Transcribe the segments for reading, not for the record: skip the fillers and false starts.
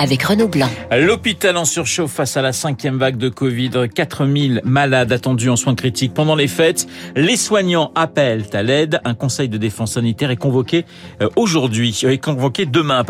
avec Renault Blan. L'hôpital en surchauffe face à la 5e vague de Covid. 4000 malades attendus en soins critiques pendant les fêtes. Les soignants appellent à l'aide. Un conseil de défense sanitaire est convoqué demain.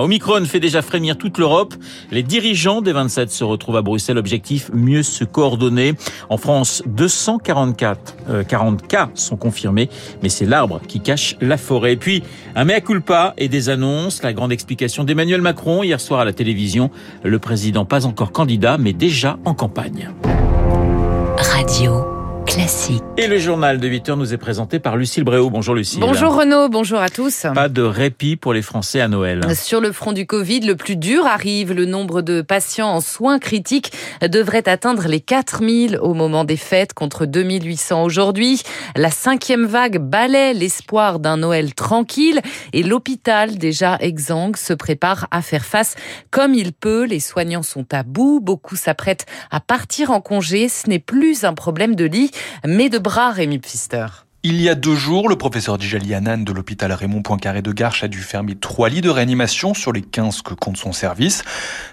Omicron fait déjà frémir toute l'Europe. Les dirigeants des 27 se retrouvent à Bruxelles. Objectif, mieux se coordonner. En France, 240 cas sont confirmés. Mais c'est l'arbre qui cache la forêt. Et puis, un mea culpa et des annonces. La grande explication d'Emmanuel Macron hier soir à la télévision, le président pas encore candidat, mais déjà en campagne. Radio Classique. Et le journal de 8h nous est présenté par Lucille Bréau. Bonjour Lucille. Bonjour Renaud, bonjour à tous. Pas de répit pour les Français à Noël. Sur le front du Covid, le plus dur arrive. Le nombre de patients en soins critiques devrait atteindre les 4000 au moment des fêtes, contre 2800 aujourd'hui. La 5e vague balaie l'espoir d'un Noël tranquille et l'hôpital, déjà exsangue, se prépare à faire face comme il peut. Les soignants sont à bout, beaucoup s'apprêtent à partir en congé. Ce n'est plus un problème de lit, mais de bras, Rémi Pfister. Il y a 2 jours, le professeur Djali Annan de l'hôpital Raymond Poincaré de Garche a dû fermer 3 lits de réanimation sur les 15 que compte son service.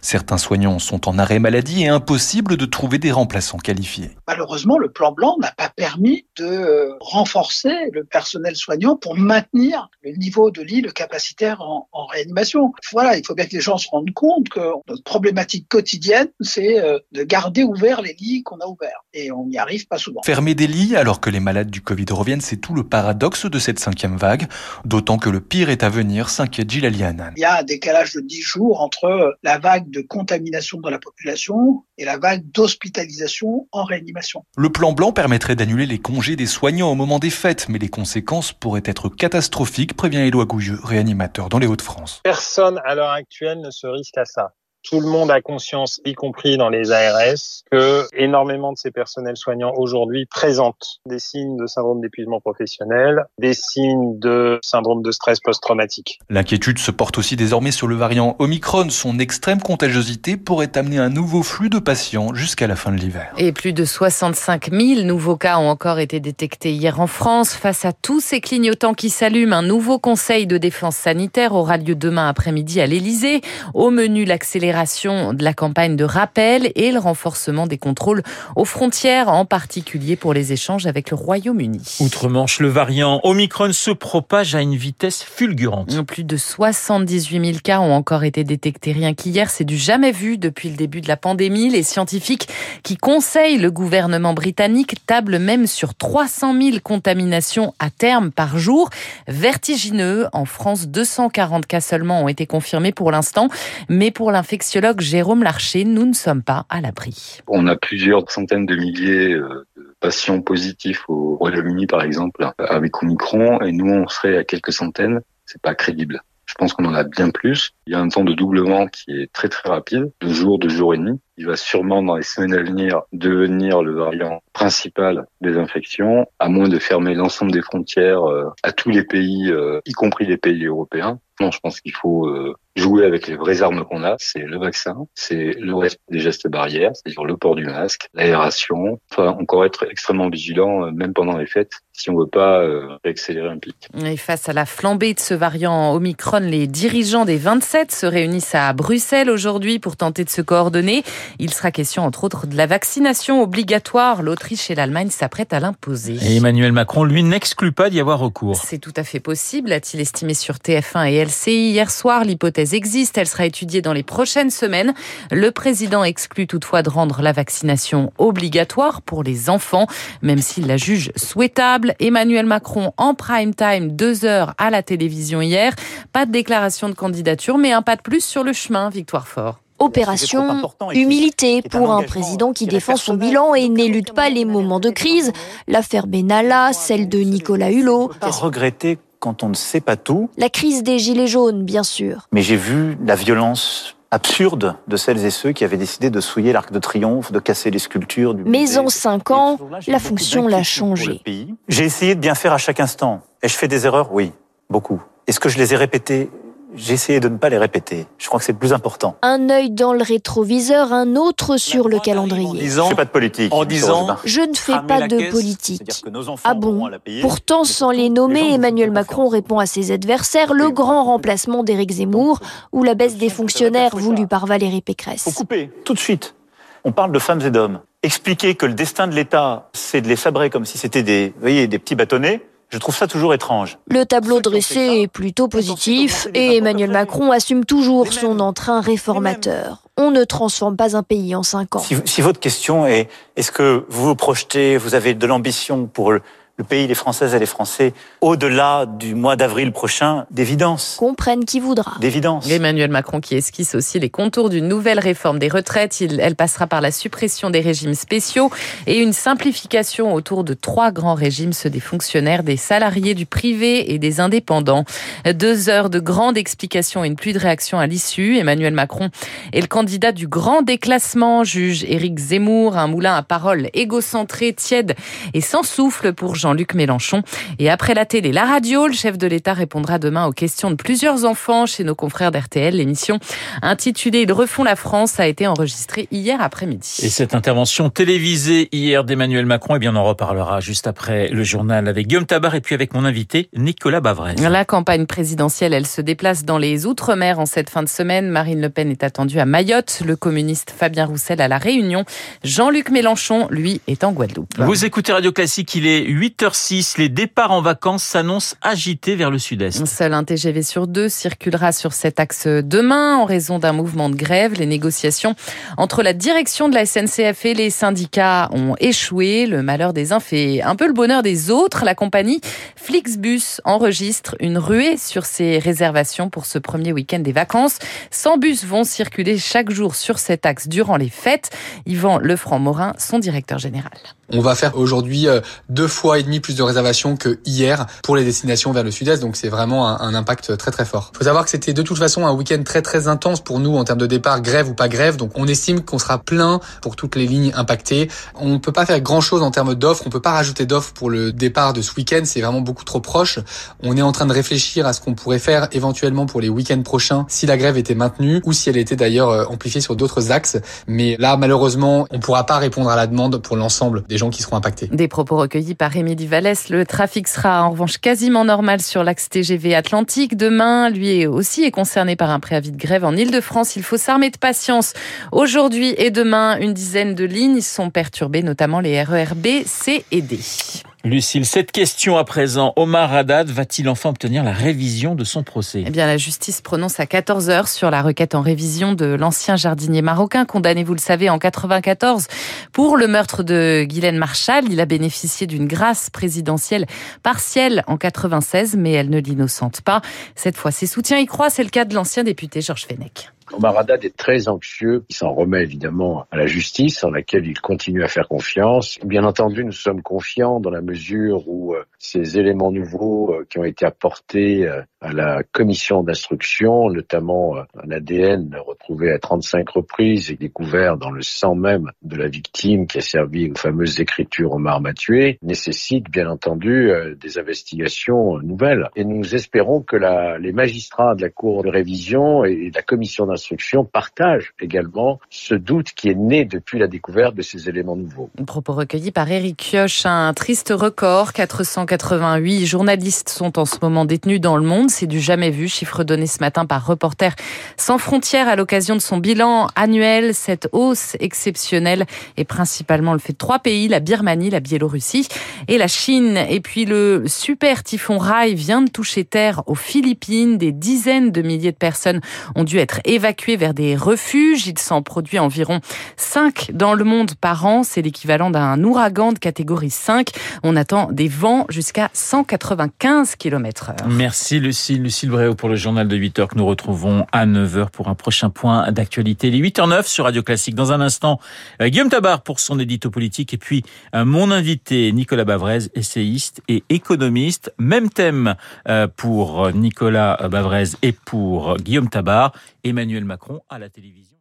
Certains soignants sont en arrêt maladie et impossible de trouver des remplaçants qualifiés. Malheureusement, le plan blanc n'a pas permis de renforcer le personnel soignant pour maintenir le niveau de lit, le capacitaire en réanimation. Voilà, il faut bien que les gens se rendent compte que notre problématique quotidienne, c'est de garder ouverts les lits qu'on a ouverts. Et on n'y arrive pas souvent. Fermer des lits alors que les malades du Covid reviennent, c'est tout le paradoxe de cette 5e vague, d'autant que le pire est à venir, s'inquiète Jilalian. Il y a un décalage de 10 jours entre la vague de contamination dans la population et la vague d'hospitalisation en réanimation. Le plan blanc permettrait d'annuler les congés des soignants au moment des fêtes, mais les conséquences pourraient être catastrophiques, prévient Éloi Gouilleux, réanimateur dans les Hauts-de-France. Personne à l'heure actuelle ne se risque à ça. Tout le monde a conscience, y compris dans les ARS, que énormément de ces personnels soignants aujourd'hui présentent des signes de syndrome d'épuisement professionnel, des signes de syndrome de stress post-traumatique. L'inquiétude se porte aussi désormais sur le variant Omicron. Son extrême contagiosité pourrait amener un nouveau flux de patients jusqu'à la fin de l'hiver. Et plus de 65 000 nouveaux cas ont encore été détectés hier en France. Face à tous ces clignotants qui s'allument, un nouveau conseil de défense sanitaire aura lieu demain après-midi à l'Élysée. Au menu, l'accélération de la campagne de rappel et le renforcement des contrôles aux frontières, en particulier pour les échanges avec le Royaume-Uni. Outre-Manche, le variant Omicron se propage à une vitesse fulgurante. Plus de 78 000 cas ont encore été détectés rien qu'hier. C'est du jamais vu depuis le début de la pandémie. Les scientifiques qui conseillent le gouvernement britannique tablent même sur 300 000 contaminations à terme par jour. Vertigineux, en France, 240 cas seulement ont été confirmés pour l'instant, mais pour l'infection Jérôme Larcher, nous ne sommes pas à l'abri. On a plusieurs centaines de milliers de patients positifs au Royaume-Uni, par exemple, avec Omicron, et nous, on serait à quelques centaines. C'est pas crédible. Je pense qu'on en a bien plus. Il y a un temps de doublement qui est très très rapide, 2 jours et demi. Il va sûrement, dans les semaines à venir, devenir le variant principal des infections, à moins de fermer l'ensemble des frontières à tous les pays, y compris les pays européens. Non, je pense qu'il faut jouer avec les vraies armes qu'on a. C'est le vaccin, c'est le respect des gestes barrières, c'est-à-dire le port du masque, l'aération. Enfin, encore être extrêmement vigilant, même pendant les fêtes, si on ne veut pas accélérer un pic. Et face à la flambée de ce variant Omicron, les dirigeants des 27 se réunissent à Bruxelles aujourd'hui pour tenter de se coordonner. Il sera question, entre autres, de la vaccination obligatoire. L'Autriche et l'Allemagne s'apprêtent à l'imposer. Et Emmanuel Macron, lui, n'exclut pas d'y avoir recours. C'est tout à fait possible, a-t-il estimé sur TF1 et LCI hier soir. L'hypothèse existe, elle sera étudiée dans les prochaines semaines. Le président exclut toutefois de rendre la vaccination obligatoire pour les enfants, même s'il la juge souhaitable. Emmanuel Macron en prime time, 2 heures à la télévision hier. Pas de déclaration de candidature, mais un pas de plus sur le chemin, Victoire Fort. Opération humilité pour un président qui défend son bilan et n'élude pas les moments de crise. L'affaire Benalla, celle de Nicolas Hulot. Regretter quand on ne sait pas tout. La crise des gilets jaunes, bien sûr. Mais j'ai vu la violence absurde de celles et ceux qui avaient décidé de souiller l'Arc de Triomphe, de casser les sculptures. Mais en 5 ans, la fonction l'a changé. J'ai essayé de bien faire à chaque instant. Et je fais des erreurs, oui, beaucoup. Est-ce que je les ai répétées ? j'ai essayé de ne pas les répéter. Je crois que c'est le plus important. Un œil dans le rétroviseur, un autre sur le calendrier. En disant, je ne fais pas de politique. En disant, je ne fais pas de politique. Ah bon ? Pourtant, sans les nommer, Emmanuel Macron répond à ses adversaires le grand remplacement d'Éric Zemmour ou la baisse des fonctionnaires voulue par Valérie Pécresse. Faut couper, tout de suite. On parle de femmes et d'hommes. Expliquer que le destin de l'État, c'est de les sabrer comme si c'était des, vous voyez, des petits bâtonnets, je trouve ça toujours étrange. Le tableau dressé est plutôt positif et Emmanuel Macron assume toujours son entrain réformateur. On ne transforme pas un pays en 5 ans. Si votre question est, est-ce que vous vous projetez, vous avez de l'ambition pour le pays, les Françaises et les Français, au-delà du mois d'avril prochain, d'évidence. Qu'on prenne qui voudra. D'évidence. Emmanuel Macron qui esquisse aussi les contours d'une nouvelle réforme des retraites. Elle passera par la suppression des régimes spéciaux et une simplification autour de 3 grands régimes, ceux des fonctionnaires, des salariés, du privé et des indépendants. 2 heures de grandes explications et une pluie de réactions à l'issue. Emmanuel Macron est le candidat du grand déclassement, juge Éric Zemmour, un moulin à paroles égocentré, tiède et sans souffle pour Jean-Luc Mélenchon. Et après la télé, la radio, le chef de l'État répondra demain aux questions de plusieurs enfants chez nos confrères d'RTL. L'émission intitulée « Ils refont la France » a été enregistrée hier après-midi. Et cette intervention télévisée hier d'Emmanuel Macron, eh bien on en reparlera juste après le journal avec Guillaume Tabard et puis avec mon invité Nicolas Baverez. La campagne présidentielle, elle se déplace dans les Outre-mer en cette fin de semaine. Marine Le Pen est attendue à Mayotte, le communiste Fabien Roussel à la Réunion. Jean-Luc Mélenchon, lui, est en Guadeloupe. Vous écoutez Radio Classique, il est 8h06, les départs en vacances s'annoncent agités vers le sud-est. Seul un TGV sur 2 circulera sur cet axe demain en raison d'un mouvement de grève. Les négociations entre la direction de la SNCF et les syndicats ont échoué. Le malheur des uns fait un peu le bonheur des autres. La compagnie Flixbus enregistre une ruée sur ses réservations pour ce premier week-end des vacances. 100 bus vont circuler chaque jour sur cet axe durant les fêtes. Yvan Lefranc-Morin, son directeur général. On va faire aujourd'hui 2,5 fois plus de réservations que hier pour les destinations vers le sud-est, donc c'est vraiment un impact très très fort. Faut savoir que c'était de toute façon un week-end très très intense pour nous en termes de départ, grève ou pas grève, donc on estime qu'on sera plein pour toutes les lignes impactées. On peut pas faire grand chose en termes d'offres, on peut pas rajouter d'offres pour le départ de ce week-end, c'est vraiment beaucoup trop proche. On est en train de réfléchir à ce qu'on pourrait faire éventuellement pour les week-ends prochains si la grève était maintenue ou si elle était d'ailleurs amplifiée sur d'autres axes, mais là malheureusement on pourra pas répondre à la demande pour l'ensemble des gens qui seront impactés. Des propos recueillis par Rémi Pfister. Le trafic sera en revanche quasiment normal sur l'axe TGV Atlantique. Demain, lui aussi est concerné par un préavis de grève en Ile-de-France. Il faut s'armer de patience. Aujourd'hui et demain, une dizaine de lignes sont perturbées, notamment les RER B, C et D. Lucille, cette question à présent. Omar Haddad va-t-il enfin obtenir la révision de son procès ? Eh bien, la justice prononce à 14h sur la requête en révision de l'ancien jardinier marocain, condamné, vous le savez, en 1994 pour le meurtre de Ghislaine Marchal. Il a bénéficié d'une grâce présidentielle partielle en 1996, mais elle ne l'innocente pas. Cette fois, ses soutiens y croient. C'est le cas de l'ancien député Georges Fenech. Omar Haddad est très anxieux. Il s'en remet évidemment à la justice, en laquelle il continue à faire confiance. Bien entendu, nous sommes confiants dans la mesure où ces éléments nouveaux qui ont été apportés à la commission d'instruction, notamment un ADN retrouvé à 35 reprises et découvert dans le sang même de la victime qui a servi aux fameuses écritures Omar m'a tué, nécessitent bien entendu des investigations nouvelles. Et nous espérons que les magistrats de la Cour de révision et de la commission d'instruction partage également ce doute qui est né depuis la découverte de ces éléments nouveaux. Propos recueillis par Éric Kioch, un triste record. 488 journalistes sont en ce moment détenus dans le monde. C'est du jamais vu, chiffre donné ce matin par Reporters sans frontières à l'occasion de son bilan annuel. Cette hausse exceptionnelle est principalement le fait de 3 pays, la Birmanie, la Biélorussie et la Chine. Et puis le super typhon Rai vient de toucher terre aux Philippines. Des dizaines de milliers de personnes ont dû être évacués vers des refuges. Il s'en produit environ 5 dans le monde par an. C'est l'équivalent d'un ouragan de catégorie 5. On attend des vents jusqu'à 195 km/h. Merci Lucille. Lucille Bréau pour le journal de 8h que nous retrouvons à 9h pour un prochain point d'actualité. Les 8h09 sur Radio Classique. Dans un instant, Guillaume Tabard pour son édito politique et puis mon invité Nicolas Baverez, essayiste et économiste. Même thème pour Nicolas Baverez et pour Guillaume Tabard. Emmanuel Macron à la télévision.